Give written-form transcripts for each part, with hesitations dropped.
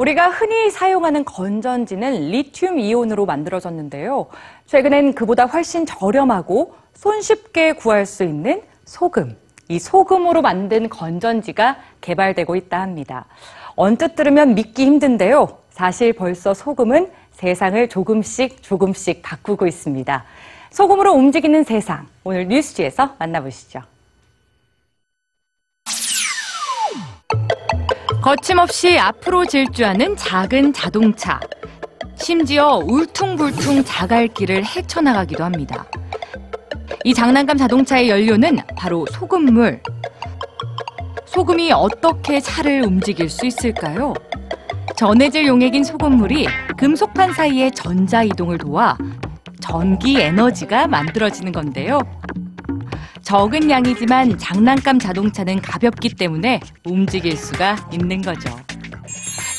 우리가 흔히 사용하는 건전지는 리튬 이온으로 만들어졌는데요. 최근엔 그보다 훨씬 저렴하고 손쉽게 구할 수 있는 소금, 이 소금으로 만든 건전지가 개발되고 있다 합니다. 언뜻 들으면 믿기 힘든데요. 사실 벌써 소금은 세상을 조금씩 바꾸고 있습니다. 소금으로 움직이는 세상, 오늘 뉴스지에서 만나보시죠. 거침없이 앞으로 질주하는 작은 자동차, 심지어 울퉁불퉁 자갈길을 헤쳐나가기도 합니다. 이 장난감 자동차의 연료는 바로 소금물. 소금이 어떻게 차를 움직일 수 있을까요? 전해질 용액인 소금물이 금속판 사이의 전자이동을 도와 전기 에너지가 만들어지는 건데요. 적은 양이지만 장난감 자동차는 가볍기 때문에 움직일 수가 있는 거죠.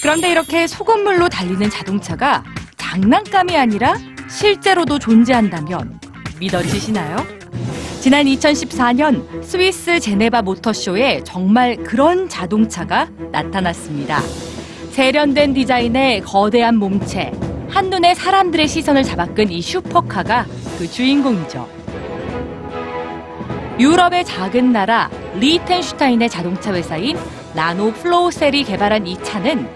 그런데 이렇게 소금물로 달리는 자동차가 장난감이 아니라 실제로도 존재한다면 믿어지시나요? 지난 2014년 스위스 제네바 모터쇼에 정말 그런 자동차가 나타났습니다. 세련된 디자인의 거대한 몸체, 한눈에 사람들의 시선을 잡아끈 이 슈퍼카가 그 주인공이죠. 유럽의 작은 나라 리히텐슈타인의 자동차 회사인 나노플로우셀이 개발한 이 차는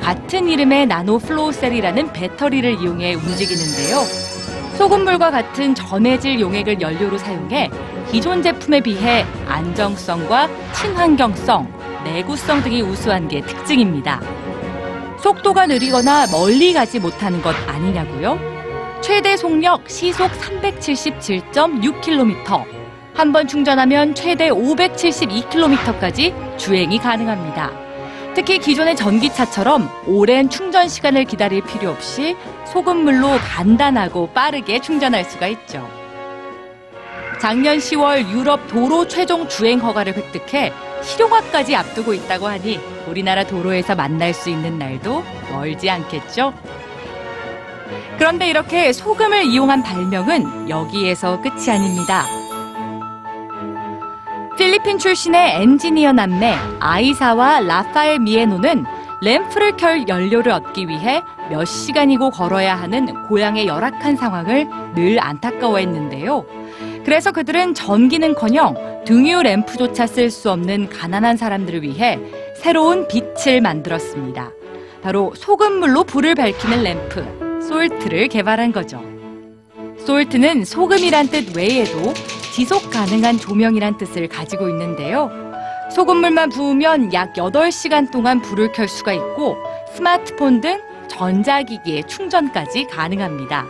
같은 이름의 나노플로우셀이라는 배터리를 이용해 움직이는데요. 소금물과 같은 전해질 용액을 연료로 사용해 기존 제품에 비해 안정성과 친환경성, 내구성 등이 우수한 게 특징입니다. 속도가 느리거나 멀리 가지 못하는 것 아니냐고요? 최대 속력 시속 377.6km, 한 번 충전하면 최대 572km까지 주행이 가능합니다. 특히 기존의 전기차처럼 오랜 충전 시간을 기다릴 필요 없이 소금물로 간단하고 빠르게 충전할 수가 있죠. 작년 10월 유럽 도로 최종 주행 허가를 획득해 실용화까지 앞두고 있다고 하니 우리나라 도로에서 만날 수 있는 날도 멀지 않겠죠? 그런데 이렇게 소금을 이용한 발명은 여기에서 끝이 아닙니다. 필리핀 출신의 엔지니어 남매 아이사와 라파엘 미에노는 램프를 켤 연료를 얻기 위해 몇 시간이고 걸어야 하는 고향의 열악한 상황을 늘 안타까워했는데요. 그래서 그들은 전기는커녕 등유 램프조차 쓸 수 없는 가난한 사람들을 위해 새로운 빛을 만들었습니다. 바로 소금물로 불을 밝히는 램프, 솔트를 개발한 거죠. 솔트는 소금이란 뜻 외에도 지속 가능한 조명이란 뜻을 가지고 있는데요. 소금물만 부으면 약 8시간 동안 불을 켤 수가 있고 스마트폰 등 전자기기의 충전까지 가능합니다.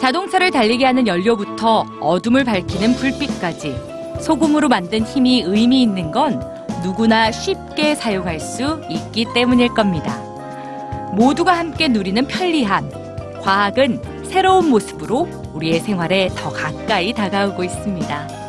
자동차를 달리게 하는 연료부터 어둠을 밝히는 불빛까지 소금으로 만든 힘이 의미 있는 건 누구나 쉽게 사용할 수 있기 때문일 겁니다. 모두가 함께 누리는 편리함, 과학은 새로운 모습으로 우리의 생활에 더 가까이 다가오고 있습니다.